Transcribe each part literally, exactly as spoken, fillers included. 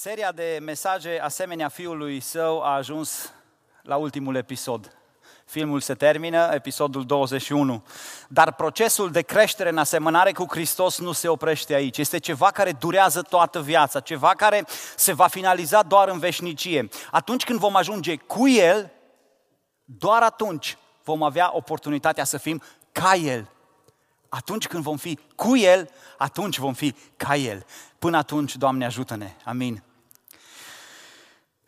Seria de mesaje asemenea Fiului Său a ajuns la ultimul episod. Filmul se termină, episodul douăzeci și unu. Dar procesul de creștere în asemănare cu Hristos nu se oprește aici. Este ceva care durează toată viața, ceva care se va finaliza doar în veșnicie. Atunci când vom ajunge cu El, doar atunci vom avea oportunitatea să fim ca El. Atunci când vom fi cu El, atunci vom fi ca El. Până atunci, Doamne, ajută-ne. Amin.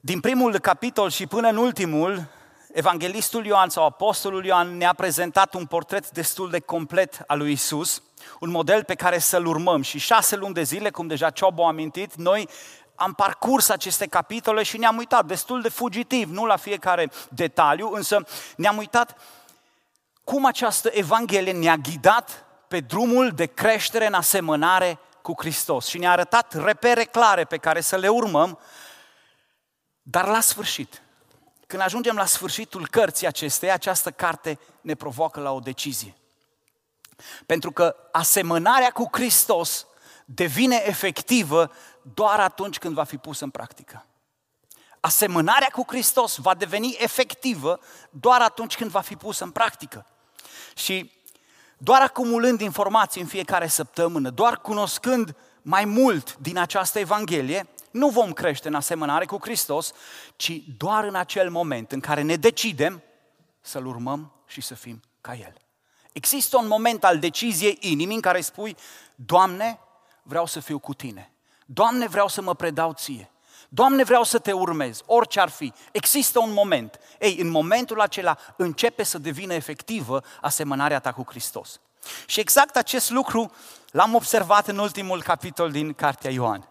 Din primul capitol și până în ultimul, Evanghelistul Ioan sau Apostolul Ioan ne-a prezentat un portret destul de complet al lui Iisus, un model pe care să-l urmăm. Și șase luni de zile, cum deja Ciobo a amintit, noi am parcurs aceste capitole și ne-am uitat destul de fugitiv, nu la fiecare detaliu, însă ne-am uitat cum această Evanghelie ne-a ghidat pe drumul de creștere în asemănare cu Hristos și ne-a arătat repere clare pe care să le urmăm, dar la sfârșit, când ajungem la sfârșitul cărții acesteia, această carte ne provoacă la o decizie. Pentru că asemănarea cu Hristos devine efectivă doar atunci când va fi pusă în practică. Asemănarea cu Hristos va deveni efectivă doar atunci când va fi pusă în practică. Și doar acumulând informații în fiecare săptămână, doar cunoscând mai mult din această Evanghelie, nu vom crește în asemănare cu Hristos, ci doar în acel moment în care ne decidem să-L urmăm și să fim ca El. Există un moment al deciziei inimii în care spui: Doamne, vreau să fiu cu Tine. Doamne, vreau să mă predau Ție. Doamne, vreau să Te urmez, orice ar fi. Există un moment. Ei, în momentul acela începe să devină efectivă asemănarea ta cu Hristos. Și exact acest lucru l-am observat în ultimul capitol din Cartea Ioan.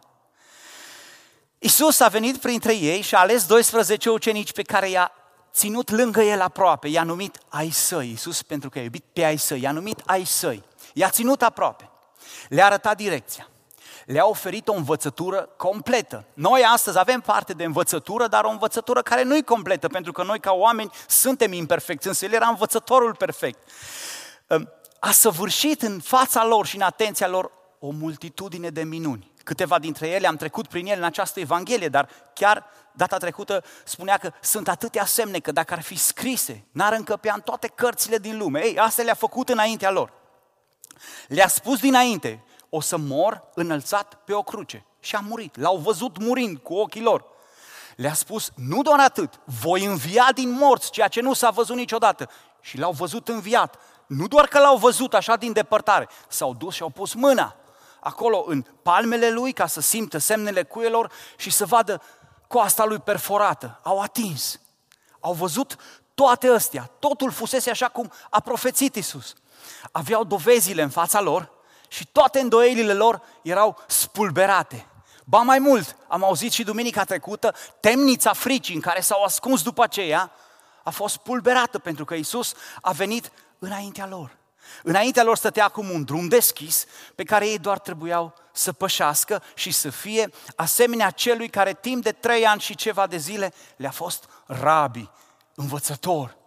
Iisus a venit printre ei și a ales doisprezece ucenici pe care i-a ținut lângă el aproape. I-a numit ai săi, Iisus pentru că i-a iubit pe ai săi, i-a numit ai săi. I-a ținut aproape, le-a arătat direcția, le-a oferit o învățătură completă. Noi astăzi avem parte de învățătură, dar o învățătură care nu-i completă, pentru că noi ca oameni suntem imperfecți, însă El era învățătorul perfect. A săvârșit în fața lor și în atenția lor o multitudine de minuni. Câteva dintre ele am trecut prin ele în această Evanghelie, dar chiar data trecută spunea că sunt atâtea semne că dacă ar fi scrise, n-ar încăpea în toate cărțile din lume. Ei, astea le-a făcut înaintea lor. Le-a spus dinainte: o să mor înălțat pe o cruce. Și a murit, l-au văzut murind cu ochii lor. Le-a spus, nu doar atât, voi învia din morți, ceea ce nu s-a văzut niciodată. Și l-au văzut înviat. Nu doar că l-au văzut așa din depărtare, s-au dus și au pus mâna acolo în palmele lui ca să simtă semnele cuielor și să vadă coasta lui perforată. Au atins, au văzut toate astea, totul fusese așa cum a profețit Iisus. Aveau dovezile în fața lor și toate îndoielile lor erau spulberate. Ba mai mult, am auzit și duminica trecută, temnița fricii în care s-au ascuns după aceea a fost spulberată pentru că Iisus a venit înaintea lor. Înaintea lor stătea acum un drum deschis pe care ei doar trebuiau să pășească și să fie asemenea celui care timp de trei ani și ceva de zile le-a fost rabi, învățător.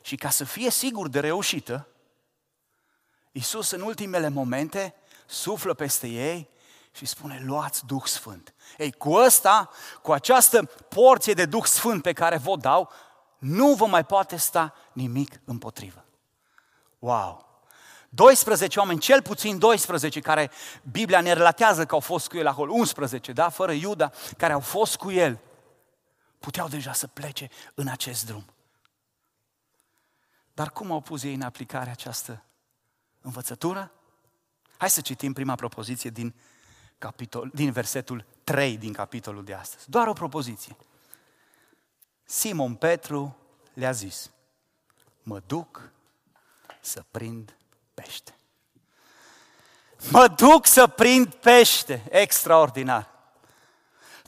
Și ca să fie sigur de reușită, Iisus în ultimele momente suflă peste ei și spune: luați Duh Sfânt. Ei, cu ăsta, cu această porție de Duh Sfânt pe care vă dau, nu vă mai poate sta nimic împotrivă. Wow! doisprezece oameni, cel puțin doisprezece, care Biblia ne relatează că au fost cu el acolo, unsprezece, da? Fără Iuda, care au fost cu el, puteau deja să plece în acest drum. Dar cum au pus ei în aplicare această învățătură? Hai să citim prima propoziție din, capitol, din versetul trei din capitolul de astăzi. Doar o propoziție. Simon Petru le-a zis: mă duc să prind pește. Mă duc să prind pește. Extraordinar.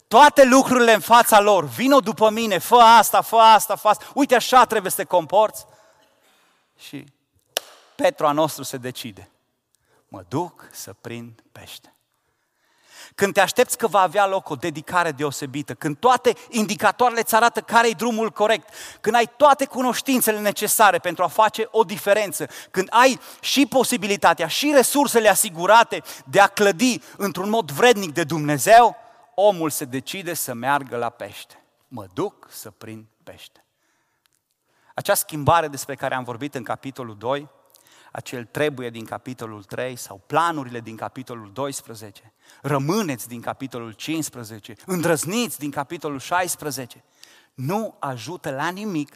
Toate lucrurile în fața lor. Vino după mine, fă asta, fă asta, fă asta. Uite așa trebuie să te comporți. Și Petru a nostru se decide. Mă duc să prind pește. Când te aștepți că va avea loc o dedicare deosebită, când toate indicatoarele îți arată care e drumul corect, când ai toate cunoștințele necesare pentru a face o diferență, când ai și posibilitatea și resursele asigurate de a clădi într-un mod vrednic de Dumnezeu, omul se decide să meargă la pește. Mă duc să prind pește. Acea schimbare despre care am vorbit în capitolul doi, acel trebuie din capitolul trei sau planurile din capitolul doisprezece, rămâneți din capitolul cincisprezece, îndrăzniți din capitolul șaisprezece, nu ajută la nimic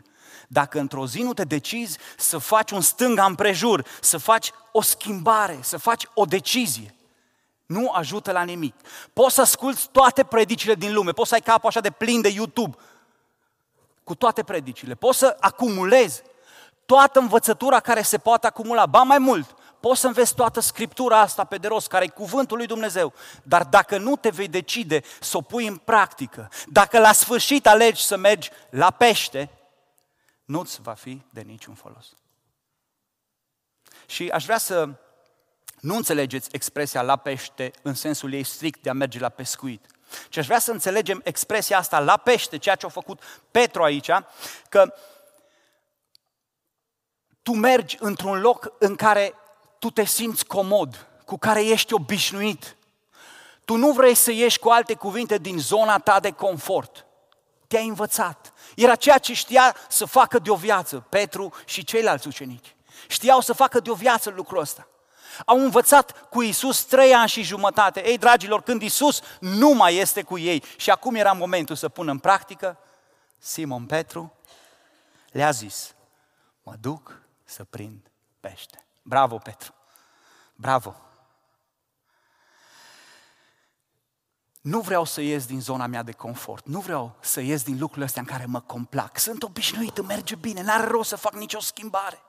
dacă într-o zi nu te decizi să faci un stânga împrejur, să faci o schimbare, să faci o decizie. Nu ajută la nimic. Poți să asculți toate predicile din lume, poți să ai capul așa de plin de YouTube cu toate predicile, poți să acumulezi toată învățătura care se poate acumula, ba mai mult, poți să înveți toată scriptura asta pe de rost, care e cuvântul lui Dumnezeu, dar dacă nu te vei decide să o pui în practică, dacă la sfârșit alegi să mergi la pește, nu-ți va fi de niciun folos. Și aș vrea să nu înțelegeți expresia la pește în sensul ei strict de a merge la pescuit, ci aș vrea să înțelegem expresia asta la pește, ceea ce a făcut Petru aici, că tu mergi într-un loc în care tu te simți comod, cu care ești obișnuit. Tu nu vrei să ieși, cu alte cuvinte, din zona ta de confort. Te-ai învățat. Era ceea ce știa să facă de o viață Petru și ceilalți ucenici. Știau să facă de o viață lucrul ăsta. Au învățat cu Iisus trei ani și jumătate. Ei, dragilor, când Iisus nu mai este cu ei și acum era momentul să pună în practică, Simon Petru le-a zis, mă duc să prind pește. Bravo, Petru! Bravo! Nu vreau să ies din zona mea de confort, nu vreau să ies din lucrurile astea în care mă complac. Sunt obișnuit, îmi merge bine, n-are rost să fac nicio schimbare.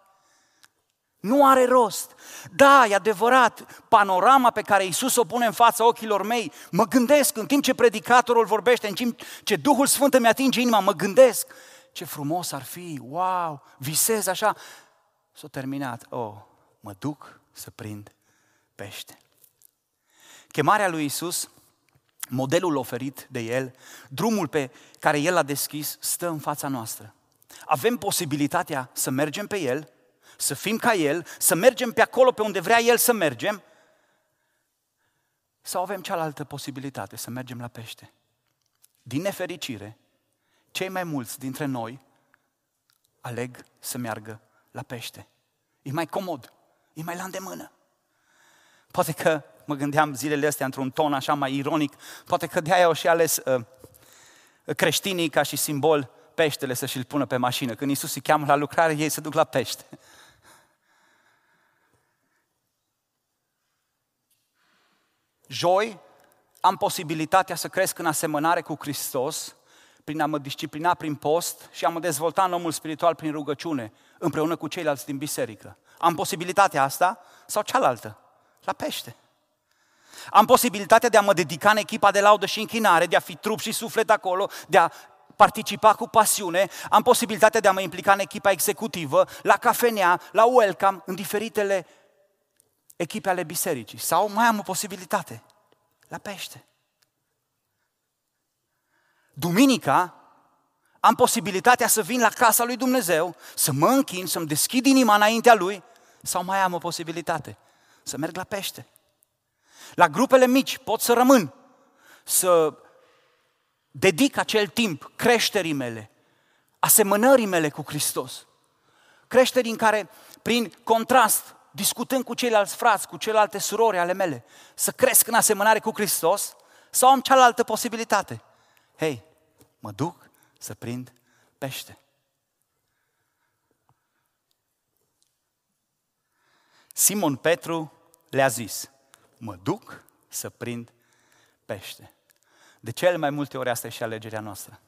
Nu are rost. Da, e adevărat, panorama pe care Iisus o pune în fața ochilor mei, mă gândesc în timp ce predicatorul vorbește, în timp ce Duhul Sfânt îmi atinge inima, mă gândesc. Ce frumos ar fi, wow, visez așa. S-a terminat, oh, mă duc să prind pește. Chemarea lui Iisus, modelul oferit de El, drumul pe care El l-a deschis, stă în fața noastră. Avem posibilitatea să mergem pe El, să fim ca El, să mergem pe acolo pe unde vrea El să mergem, sau avem cealaltă posibilitate, să mergem la pește. Din nefericire, cei mai mulți dintre noi aleg să meargă la pește. E mai comod, e mai la îndemână. Poate că mă gândeam zilele astea într-un ton așa mai ironic, poate că de-aia au și ales uh, creștinii ca și simbol peștele să și-l pună pe mașină. Când Iisus îi cheamă la lucrare, ei se duc la pește. Joi am posibilitatea să cresc în asemănare cu Hristos, prin a mă disciplina prin post și a mă dezvolta în omul spiritual prin rugăciune, împreună cu ceilalți din biserică. Am posibilitatea asta sau cealaltă, la pește. Am posibilitatea de a mă dedica în echipa de laudă și închinare, de a fi trup și suflet acolo, de a participa cu pasiune, am posibilitatea de a mă implica în echipa executivă, la cafenea, la welcome, în diferitele echipe ale bisericii. Sau mai am o posibilitate, la pește. Duminica am posibilitatea să vin la casa lui Dumnezeu, să mă închin, să-mi deschid inima înaintea Lui, sau mai am o posibilitate, să merg la pește. La grupele mici pot să rămân, să dedic acel timp creșterii mele, asemănării mele cu Hristos. Creșterii în care, prin contrast, discutând cu ceilalți frați, cu celelalte surori ale mele, să cresc în asemănare cu Hristos, sau am cealaltă posibilitate. Hei, mă duc să prind pește. Simon Petru le-a zis, mă duc să prind pește. De cele mai multe ori asta e și alegerea noastră.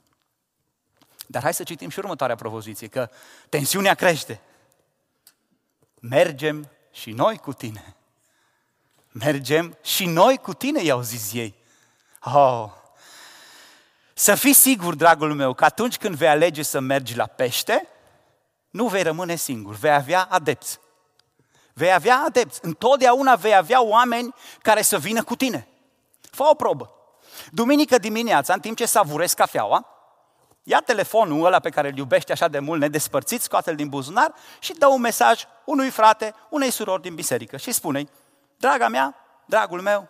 Dar hai să citim și următoarea propoziție, că tensiunea crește. Mergem și noi cu tine. Mergem și noi cu tine, i-au zis ei. Oh! Să fii sigur, dragul meu, că atunci când vei alege să mergi la pește, nu vei rămâne singur, vei avea adepți. Vei avea adepți. Întotdeauna vei avea oameni care să vină cu tine. Fă o probă. Duminică dimineața, în timp ce savurezi cafeaua, ia telefonul ăla pe care îl iubești așa de mult, nedespărțit, scoate-l din buzunar și dă un mesaj unui frate, unei surori din biserică și spune-i, draga mea, dragul meu,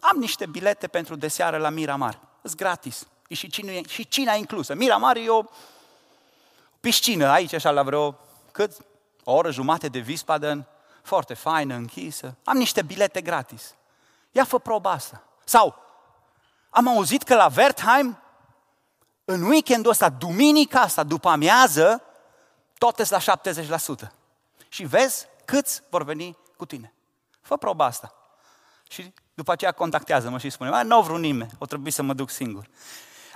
am niște bilete pentru deseară la Miramar. e gratis. E și, cine, și cina inclusă. Mira Mare e o piscină aici, așa, la vreo cât? O oră jumate de Wiesbaden, foarte faină, închisă. Am niște bilete gratis. Ia fă proba asta. Sau, am auzit că la Wertheim, în weekendul ăsta, duminica asta, după amiază, tot la șaptezeci la sută. Și vezi câți vor veni cu tine. Fă proba asta. Și după aceea contactează-mă și spune, nu vreau nimeni, o trebuie să mă duc singur.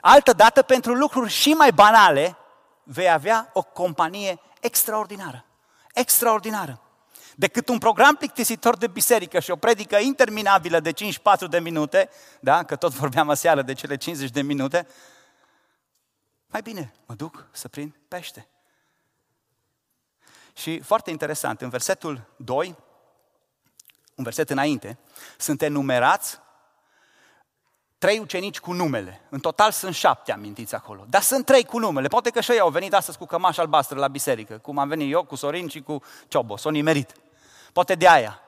Altădată, pentru lucruri și mai banale, vei avea o companie extraordinară. Extraordinară. Decât un program plictisitor de biserică și o predică interminabilă de cincizeci și patru de minute, da? Că tot vorbeam aseară de cele cincizeci de minute, mai bine mă duc să prind pește. Și foarte interesant, în versetul doi, un verset înainte, sunt enumerați trei ucenici cu numele. În total sunt șapte, amintiți acolo. Dar sunt trei cu numele. Poate că și ei au venit astăzi cu cămașa albastră la biserică, cum am venit eu, cu Sorin și cu Ciobo. S-au nimerit. Poate de aia.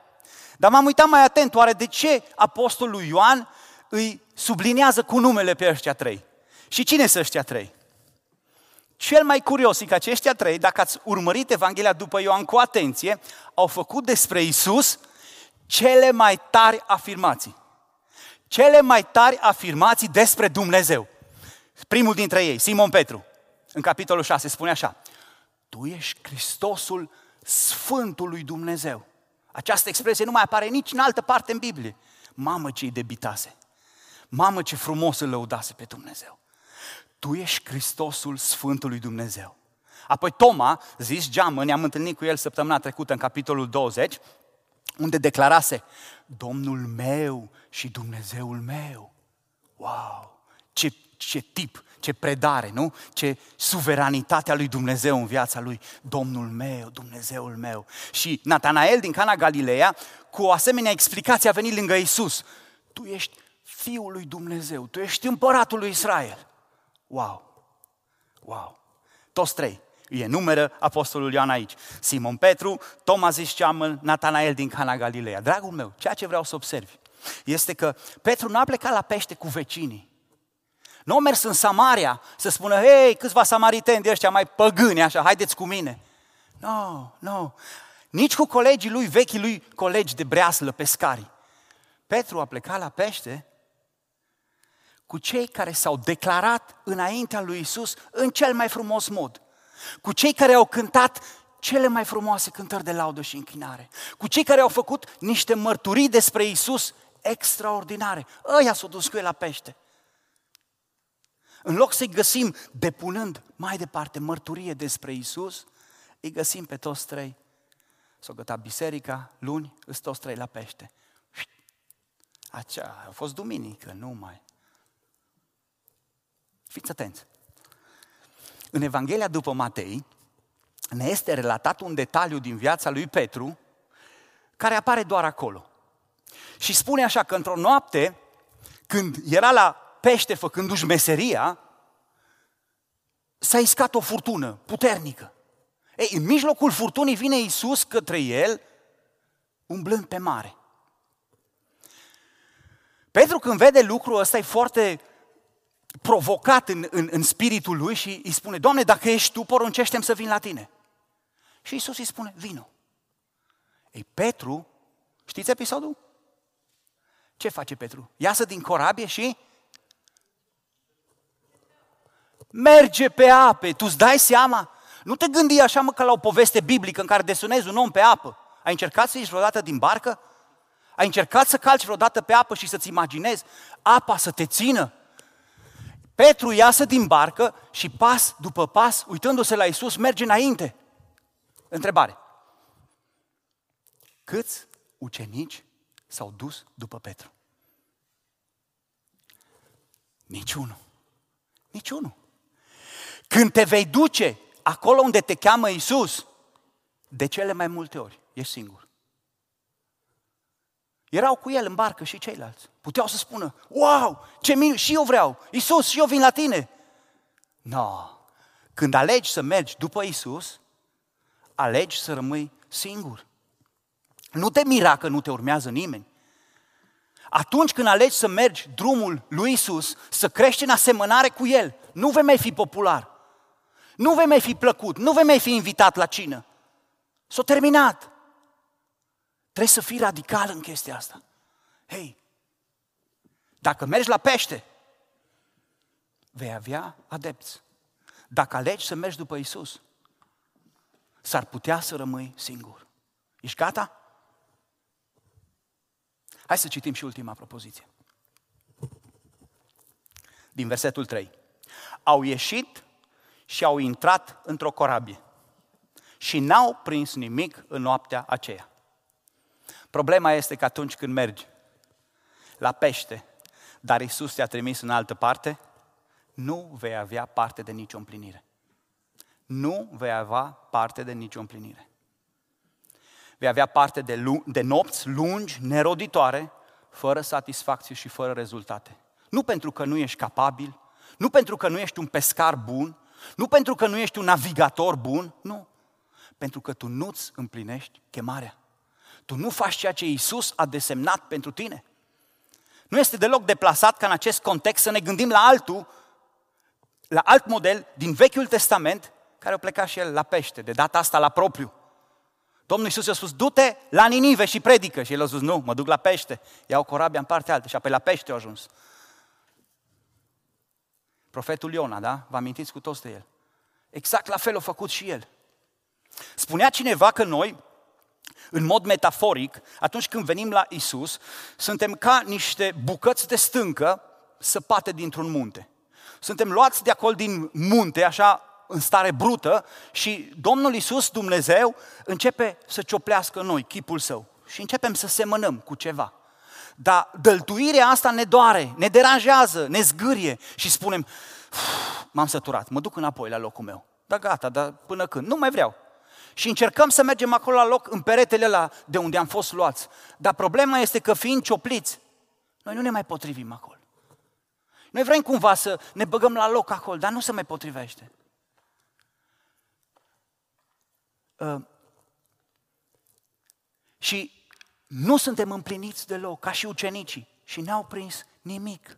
Dar m-am uitat mai atent, oare de ce apostolul Ioan îi sublinează cu numele pe ăștia trei? Și cine sunt ăștia trei? Cel mai curios e că aceștia trei, dacă ați urmărit Evanghelia după Ioan cu atenție, au făcut despre Iisus cele mai tari afirmații. Cele mai tari afirmații despre Dumnezeu. Primul dintre ei, Simon Petru, în capitolul șase, spune așa: Tu ești Hristosul Sfântul lui Dumnezeu. Această expresie nu mai apare nici în altă parte în Biblie. Mamă ce-i debitase! Mamă ce frumos îl lăudase pe Dumnezeu! Tu ești Hristosul Sfântului Dumnezeu. Apoi Toma, zis Geamă, ne-am întâlnit cu el săptămâna trecută în capitolul douăzeci, unde declarase: Domnul meu și Dumnezeul meu. Wow! Ce, ce tip, ce predare, nu? Ce suveranitatea lui Dumnezeu în viața lui. Domnul meu, Dumnezeul meu. Și Natanael din Cana Galileea, cu o asemenea explicație, a venit lângă Iisus. Tu ești Fiul lui Dumnezeu, tu ești Împăratul lui Israel. Wow! Wow! Toți trei îi enumeră apostolul Ioan aici. Simon Petru, Toma zis Ceamă, Natanael din Cana Galileea. Dragul meu, ceea ce vreau să observi este că Petru nu a plecat la pește cu vecinii. Nu a mers în Samaria să spună, hei, câțiva samariteni de ăștia mai păgâni, așa, haideți cu mine. Nu, no, nu. No. Nici cu colegii lui, vechii lui colegi de breaslă, pescari. Petru a plecat la pește cu cei care s-au declarat înaintea lui Iisus în cel mai frumos mod. Cu cei care au cântat cele mai frumoase cântări de laudă și închinare. Cu cei care au făcut niște mărturii despre Iisus extraordinare. Ăia s-au dus cu el la pește. În loc să-i găsim depunând mai departe mărturie despre Iisus, îi găsim pe toți trei. S-au gătat biserica, luni, îs toți trei la pește. Acea a fost duminică, nu mai. Fiți atenți! În Evanghelia după Matei ne este relatat un detaliu din viața lui Petru care apare doar acolo. Și spune așa că într-o noapte, când era la pește făcându-și meseria, s-a iscat o furtună puternică. Ei, în mijlocul furtunii vine Iisus către el, umblând pe mare. Petru, când vede lucrul ăsta, e foarte provocat în, în, în spiritul lui și îi spune: Doamne, dacă ești Tu, poruncește-mi să vin la Tine. Și Iisus îi spune: vino. Ei, Petru, știți episodul? Ce face Petru? Iasă din corabie și merge pe ape. Tu îți dai seama? Nu te gândi așa, mă, ca la o poveste biblică în care desunezi un om pe apă. Ai încercat să ieși vreodată din barcă? Ai încercat să calci vreodată pe apă și să-ți imaginezi apa să te țină? Petru iasă din barcă și pas după pas, uitându-se la Iisus, merge înainte. Întrebare. Câți ucenici s-au dus după Petru? Niciunul. Niciunul. Când te vei duce acolo unde te cheamă Iisus, de cele mai multe ori ești singur. Erau cu el în barcă și ceilalți. Puteau să spună: wow, ce minune, și eu vreau, Iisus, și eu vin la Tine. No, când alegi să mergi după Iisus, alegi să rămâi singur. Nu te mira că nu te urmează nimeni. Atunci când alegi să mergi drumul lui Isus, să crești în asemănare cu El, nu vei mai fi popular, nu vei mai fi plăcut, nu vei mai fi invitat la cină. S-a terminat. Trebuie să fii radical în chestia asta. Hei, dacă mergi la pește, vei avea adepți. Dacă alegi să mergi după Isus, s-ar putea să rămâi singur. Ești gata? Hai să citim și ultima propoziție. Din versetul trei. Au ieșit și au intrat într-o corabie și n-au prins nimic în noaptea aceea. Problema este că atunci când mergi la pește, dar Iisus te-a trimis în altă parte, nu vei avea parte de nicio împlinire. Nu vei avea parte de nicio împlinire. Vei avea parte de, lu- de nopți lungi, neroditoare, fără satisfacție și fără rezultate. Nu pentru că nu ești capabil, nu pentru că nu ești un pescar bun, nu pentru că nu ești un navigator bun, nu. Pentru că tu nu-ți împlinești chemarea. Tu nu faci ceea ce Iisus a desemnat pentru tine. Nu este deloc deplasat ca în acest context să ne gândim la altul, la alt model din Vechiul Testament, care a plecat și el la pește, de data asta la propriu. Domnul Iisus i-a spus, du-te la Ninive și predică. Și el a spus, nu, mă duc la pește, iau corabia în partea altă. Și apoi la pește a ajuns. Profetul Iona, da? Vă amintiți cu toți de el. Exact la fel a făcut și el. Spunea cineva că noi, în mod metaforic, atunci când venim la Iisus, suntem ca niște bucăți de stâncă săpate dintr-un munte. Suntem luați de acolo din munte, așa, în stare brută, și Domnul Iisus, Dumnezeu, începe să cioplească în noi chipul Său și începem să semănăm cu ceva. Dar dăltuirea asta ne doare, ne deranjează, ne zgârie și spunem, m-am săturat, mă duc înapoi la locul meu. Da, gata, dar până când? Nu mai vreau. Și încercăm să mergem acolo la loc, în peretele ăla de unde am fost luați. Dar problema este că fiind ciopliți, noi nu ne mai potrivim acolo. Noi vrem cumva să ne băgăm la loc acolo, dar nu se mai potrivește. Uh, și nu suntem împliniți deloc, ca și ucenicii. Și n-au prins nimic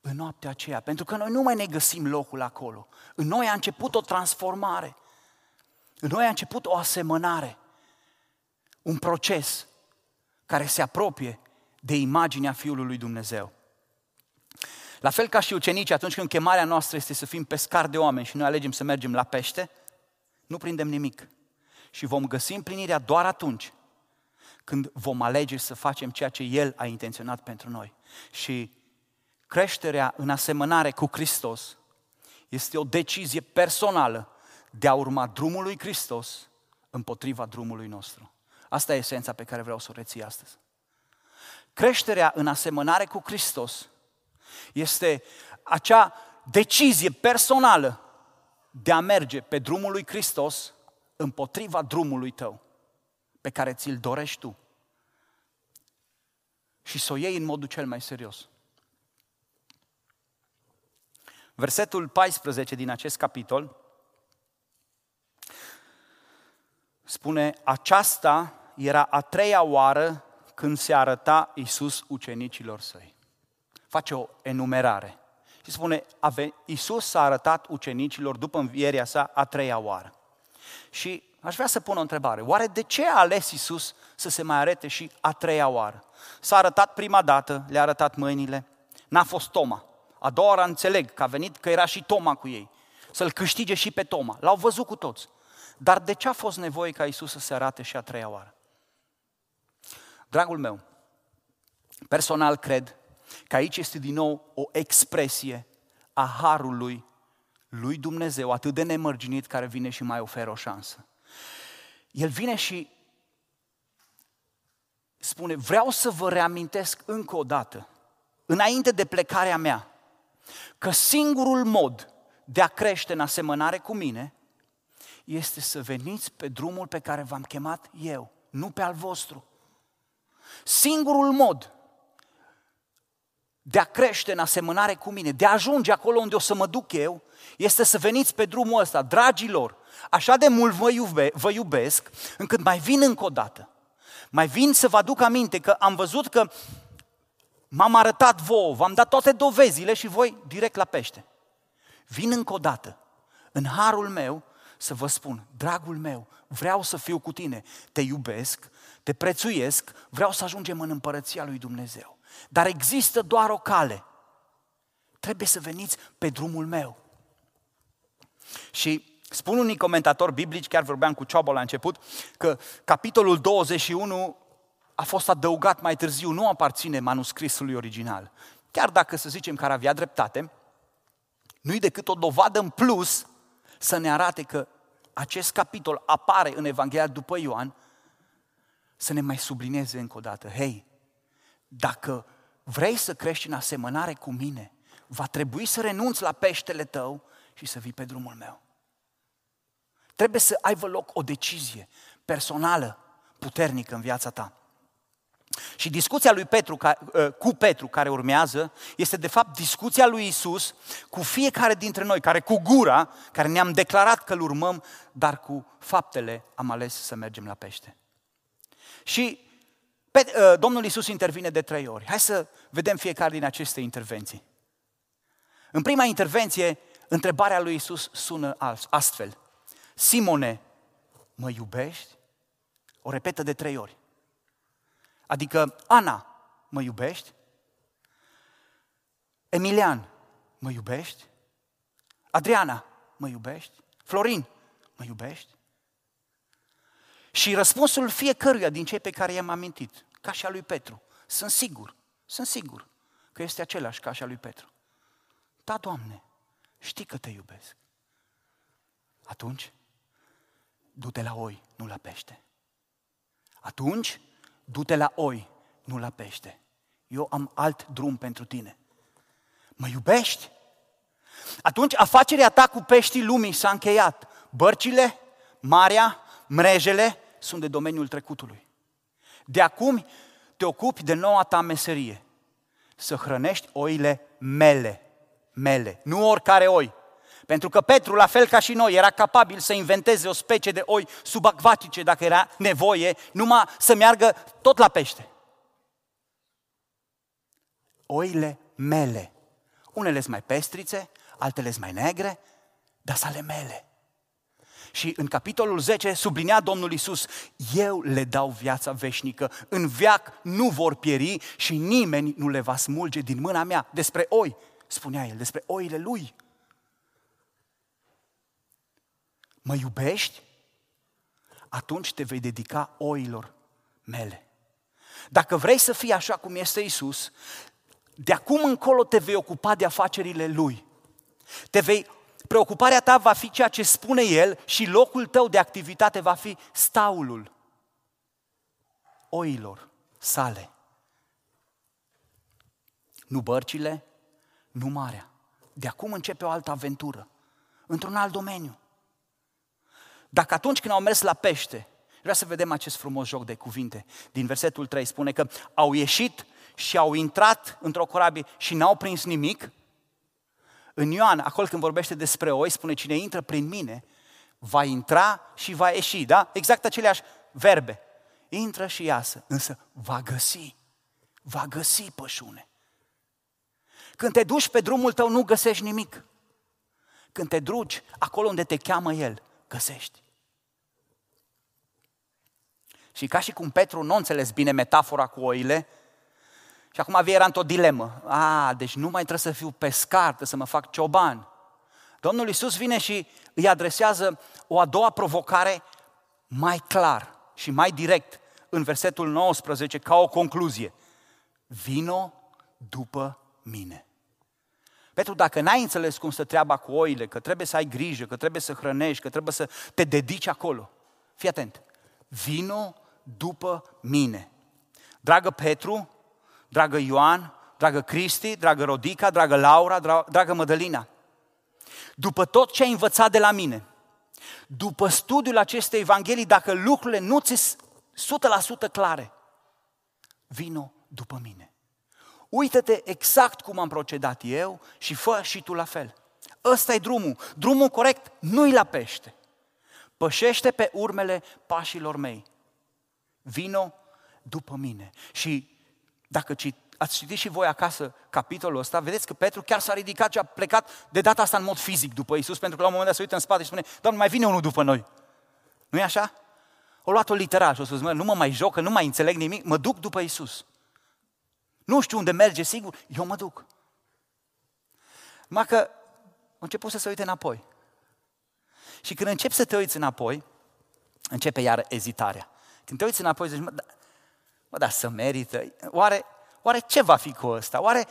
în noaptea aceea, pentru că noi nu mai ne găsim locul acolo. În noi a început o transformare. În noi a început o asemănare, un proces care se apropie de imaginea Fiului lui Dumnezeu. La fel ca și ucenicii, atunci când chemarea noastră este să fim pescari de oameni și noi alegem să mergem la pește, nu prindem nimic și vom găsi împlinirea doar atunci când vom alege să facem ceea ce El a intenționat pentru noi. Și creșterea în asemănare cu Hristos este o decizie personală de a urma drumul lui Hristos împotriva drumului nostru. Asta e esența pe care vreau să o reții astăzi. Creșterea în asemănare cu Hristos este acea decizie personală de a merge pe drumul lui Hristos împotriva drumului tău, pe care ți-l dorești tu. Și să o iei în modul cel mai serios. Versetul paisprezece din acest capitol spune, aceasta era a treia oară când se arăta Iisus ucenicilor săi. Face o enumerare și spune, Iisus s-a arătat ucenicilor după învierea sa a treia oară. Și aș vrea să pun o întrebare, oare de ce a ales Iisus să se mai arete și a treia oară? S-a arătat prima dată, le-a arătat mâinile, n-a fost Toma. A doua oară înțeleg că a venit că era și Toma cu ei, să-l câștige și pe Toma, l-au văzut cu toți. Dar de ce a fost nevoie ca Iisus să se arate și a treia oară? Dragul meu, personal cred că aici este din nou o expresie a harului lui Dumnezeu, atât de nemărginit, care vine și mai oferă o șansă. El vine și spune, vreau să vă reamintesc încă o dată, înainte de plecarea mea, că singurul mod de a crește în asemănare cu mine este să veniți pe drumul pe care v-am chemat eu, nu pe al vostru. Singurul mod de a crește în asemănare cu mine, de a ajunge acolo unde o să mă duc eu, este să veniți pe drumul ăsta. Dragilor, așa de mult vă, iube, vă iubesc, încât mai vin încă o dată. Mai vin să vă aduc aminte că am văzut că m-am arătat vouă, v-am dat toate dovezile și voi direct la pește. Vin încă o dată, în harul meu, să vă spun, dragul meu, vreau să fiu cu tine, te iubesc, te prețuiesc, vreau să ajungem în împărăția lui Dumnezeu. Dar există doar o cale. Trebuie să veniți pe drumul meu. Și spun unii comentatori biblici, chiar vorbeam cu Ciobo la început, că capitolul douăzeci și unu a fost adăugat mai târziu, nu aparține manuscrisului original. Chiar dacă, să zicem, că ar avea dreptate, nu-i decât o dovadă în plus să ne arate că acest capitol apare în Evanghelia după Ioan, să ne mai sublinieze încă o dată. Hei, dacă vrei să crești în asemănare cu mine, va trebui să renunți la peștele tău și să vii pe drumul meu. Trebuie să aibă loc o decizie personală, puternică în viața ta. Și discuția lui Petru, cu Petru care urmează este de fapt discuția lui Iisus cu fiecare dintre noi, care cu gura, care ne-am declarat că îl urmăm, dar cu faptele am ales să mergem la pește. Și Domnul Iisus intervine de trei ori. Hai să vedem fiecare din aceste intervenții. În prima intervenție, întrebarea lui Iisus sună astfel: Simone, mă iubești? O repetă de trei ori. Adică, Ana, mă iubești? Emilian, mă iubești? Adriana, mă iubești? Florin, mă iubești? Și răspunsul fiecăruia din cei pe care i-am amintit, ca și a lui Petru, sunt sigur, sunt sigur că este același ca și a lui Petru. Da, Doamne, știi că te iubesc. Atunci, du-te la oi, nu la pește. Atunci, du-te la oi, nu la pește. Eu am alt drum pentru tine. Mă iubești? Atunci afacerea ta cu peștii lumii s-a încheiat. Bărcile, marea, mrejele sunt de domeniul trecutului. De acum te ocupi de noua ta meserie. Să hrănești oile mele. Mele, nu oricare oi. Pentru că Petru, la fel ca și noi, era capabil să inventeze o specie de oi subacvatice, dacă era nevoie, numai să meargă tot la pește. Oile mele. Unele sunt mai pestrițe, altele sunt mai negre, dar sunt ale mele. Și în capitolul zece sublinea Domnul Iisus: eu le dau viața veșnică, în veac nu vor pieri și nimeni nu le va smulge din mâna mea. Despre oi, spunea el, despre oile lui. Mă iubești? Atunci te vei dedica oilor mele. Dacă vrei să fii așa cum este Iisus, de acum încolo te vei ocupa de afacerile Lui. Te vei, preocuparea ta va fi ceea ce spune El și locul tău de activitate va fi staulul oilor sale. Nu bărcile, nu marea. De acum începe o altă aventură, într-un alt domeniu. Dacă atunci când au mers la pește, vreau să vedem acest frumos joc de cuvinte. Din versetul trei spune că au ieșit și au intrat într-o corabie și n-au prins nimic. În Ioan, acolo când vorbește despre oi, spune: cine intră prin mine va intra și va ieși, da? Exact aceleași verbe. Intră și iasă, însă va găsi, va găsi pășune. Când te duci pe drumul tău nu găsești nimic. Când te duci acolo unde te cheamă El, găsești. Și ca și cum Petru nu a înțeles bine metafora cu oile și acum avea era într-o dilemă. A, deci nu mai trebuie să fiu pescar, trebuie să mă fac cioban. Domnul Iisus vine și îi adresează o a doua provocare mai clar și mai direct în versetul nouăsprezece ca o concluzie. Vino după mine. Petru, dacă n-ai înțeles cum stă treaba cu oile, că trebuie să ai grijă, că trebuie să hrănești, că trebuie să te dedici acolo, fii atent, vino după mine. Dragă Petru, dragă Ioan, dragă Cristi, dragă Rodica, dragă Laura, dragă Mădălina, după tot ce ai învățat de la mine, după studiul acestei Evanghelii, dacă lucrurile nu ți sunt o sută la sută clare, vino după mine. Uită-te exact cum am procedat eu și fă și tu la fel. Ăsta e drumul. Drumul corect nu-i la pește. Pășește pe urmele pașilor mei. Vino după mine. Și dacă ați citit și voi acasă capitolul ăsta, vedeți că Petru chiar s-a ridicat și a plecat de data asta în mod fizic după Iisus, pentru că la un moment dat se uită în spate și spune: Doamne, mai vine unul după noi. Nu-i așa? O luat-o literal și a spus: mă, nu mă mai joc, că nu mai înțeleg nimic, mă duc după Iisus. Nu știu unde merge sigur, eu mă duc. Numai că a început să se uite înapoi. Și când începi să te uiți înapoi, începe iar ezitarea. Când te uiți înapoi, zici: mă, da, mă, da să merită. Oare, oare ce va fi cu ăsta? Oare,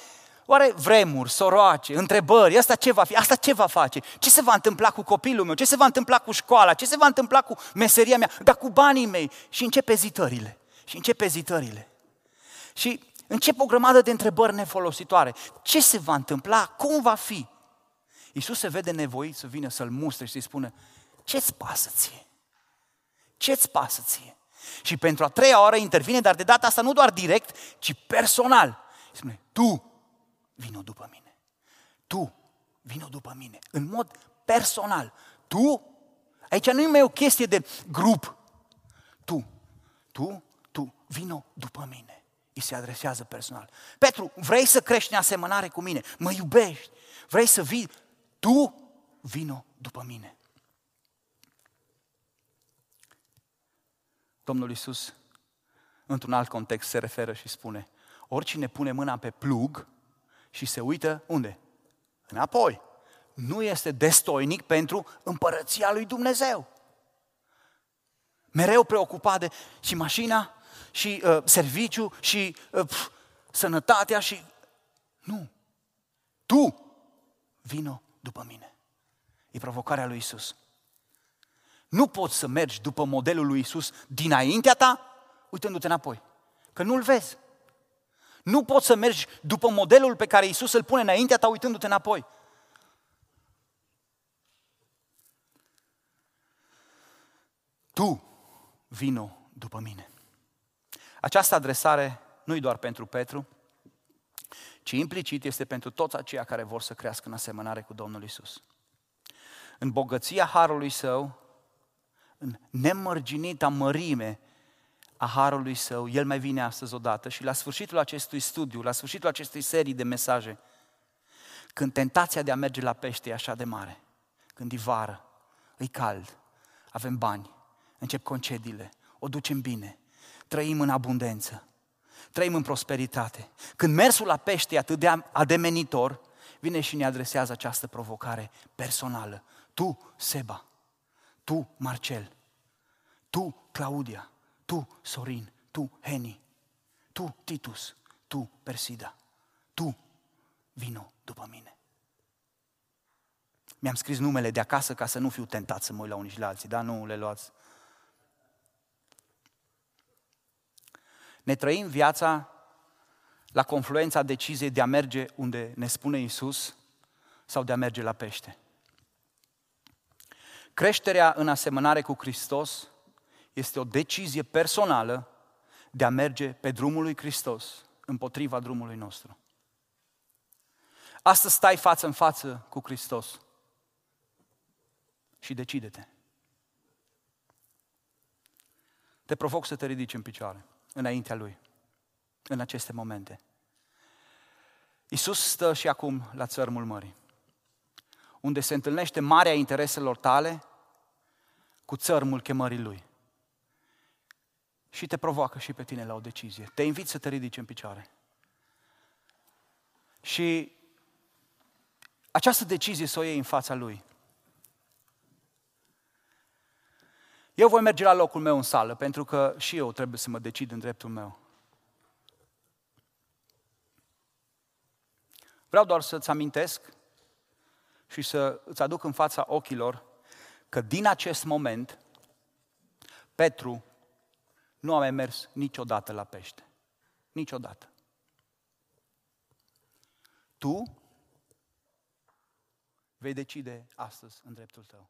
oare vremuri, soroace, întrebări, asta ce va fi? Asta ce va face? Ce se va întâmpla cu copilul meu? Ce se va întâmpla cu școala? Ce se va întâmpla cu meseria mea? Dar cu banii mei? Și începe ezitările. Și începe ezitările. Și încep o grămadă de întrebări nefolositoare. Ce se va întâmpla? Cum va fi? Iisus se vede nevoit să vină să-l mustre și să-i spună: ce-ți pasă ție? Ce-ți pasă ție? Și pentru a treia oară intervine, dar de data asta nu doar direct, ci personal. Îi spune: tu, vino după mine. Tu, vino după mine. În mod personal. Tu, aici nu e mai o chestie de grup. Tu, tu, tu, vino după mine. Îi se adresează personal. Petru, vrei să crești în asemănare cu mine? Mă iubești? Vrei să vii? Tu, vino după mine. Domnul Iisus, într-un alt context, se referă și spune: oricine pune mâna pe plug și se uită, unde? Înapoi. Nu este destoinic pentru împărăția lui Dumnezeu. Mereu preocupat de și mașina, și uh, serviciu, și uh, pf, sănătatea, și... Nu. Tu, vino după mine. E provocarea lui Iisus. Nu poți să mergi după modelul lui Iisus dinaintea ta, uitându-te înapoi, că nu-l vezi. Nu poți să mergi după modelul pe care Iisus îl pune înaintea ta, uitându-te înapoi. Tu, vino după mine. Această adresare nu-i doar pentru Petru, ci implicit este pentru toți aceia care vor să crească în asemănare cu Domnul Iisus. În bogăția harului său, în nemărginita mărime a harului său, el mai vine astăzi odată și la sfârșitul acestui studiu, la sfârșitul acestei serii de mesaje, când tentația de a merge la pește e așa de mare, când e vară, e cald, avem bani, încep concediile, o ducem bine, trăim în abundență, trăim în prosperitate. Când mersul la pește e atât de ademenitor, vine și ne adresează această provocare personală. Tu, Seba, tu, Marcel, tu, Claudia, tu, Sorin, tu, Heni, tu, Titus, tu, Persida, tu, vino după mine. Mi-am scris numele de acasă ca să nu fiu tentat să mă uit la unii și la alții, dar nu le luați. Ne trăim viața la confluența deciziei de a merge unde ne spune Iisus sau de a merge la pește. Creșterea în asemănare cu Hristos este o decizie personală de a merge pe drumul lui Hristos împotriva drumului nostru. Astăzi stai față în față cu Hristos și decide-te. Te provoc să te ridici în picioare înaintea lui, în aceste momente. Iisus stă și acum la țărmul mării, unde se întâlnește marea intereselor tale cu țărmul chemării lui. Și te provoacă și pe tine la o decizie. Te invit să te ridici în picioare. Și această decizie să o iei în fața lui. Eu voi merge la locul meu în sală, pentru că și eu trebuie să mă decid în dreptul meu. Vreau doar să-ți amintesc și să îți aduc în fața ochilor că din acest moment Petru nu a mai mers niciodată la pește. Niciodată. Tu vei decide astăzi în dreptul tău.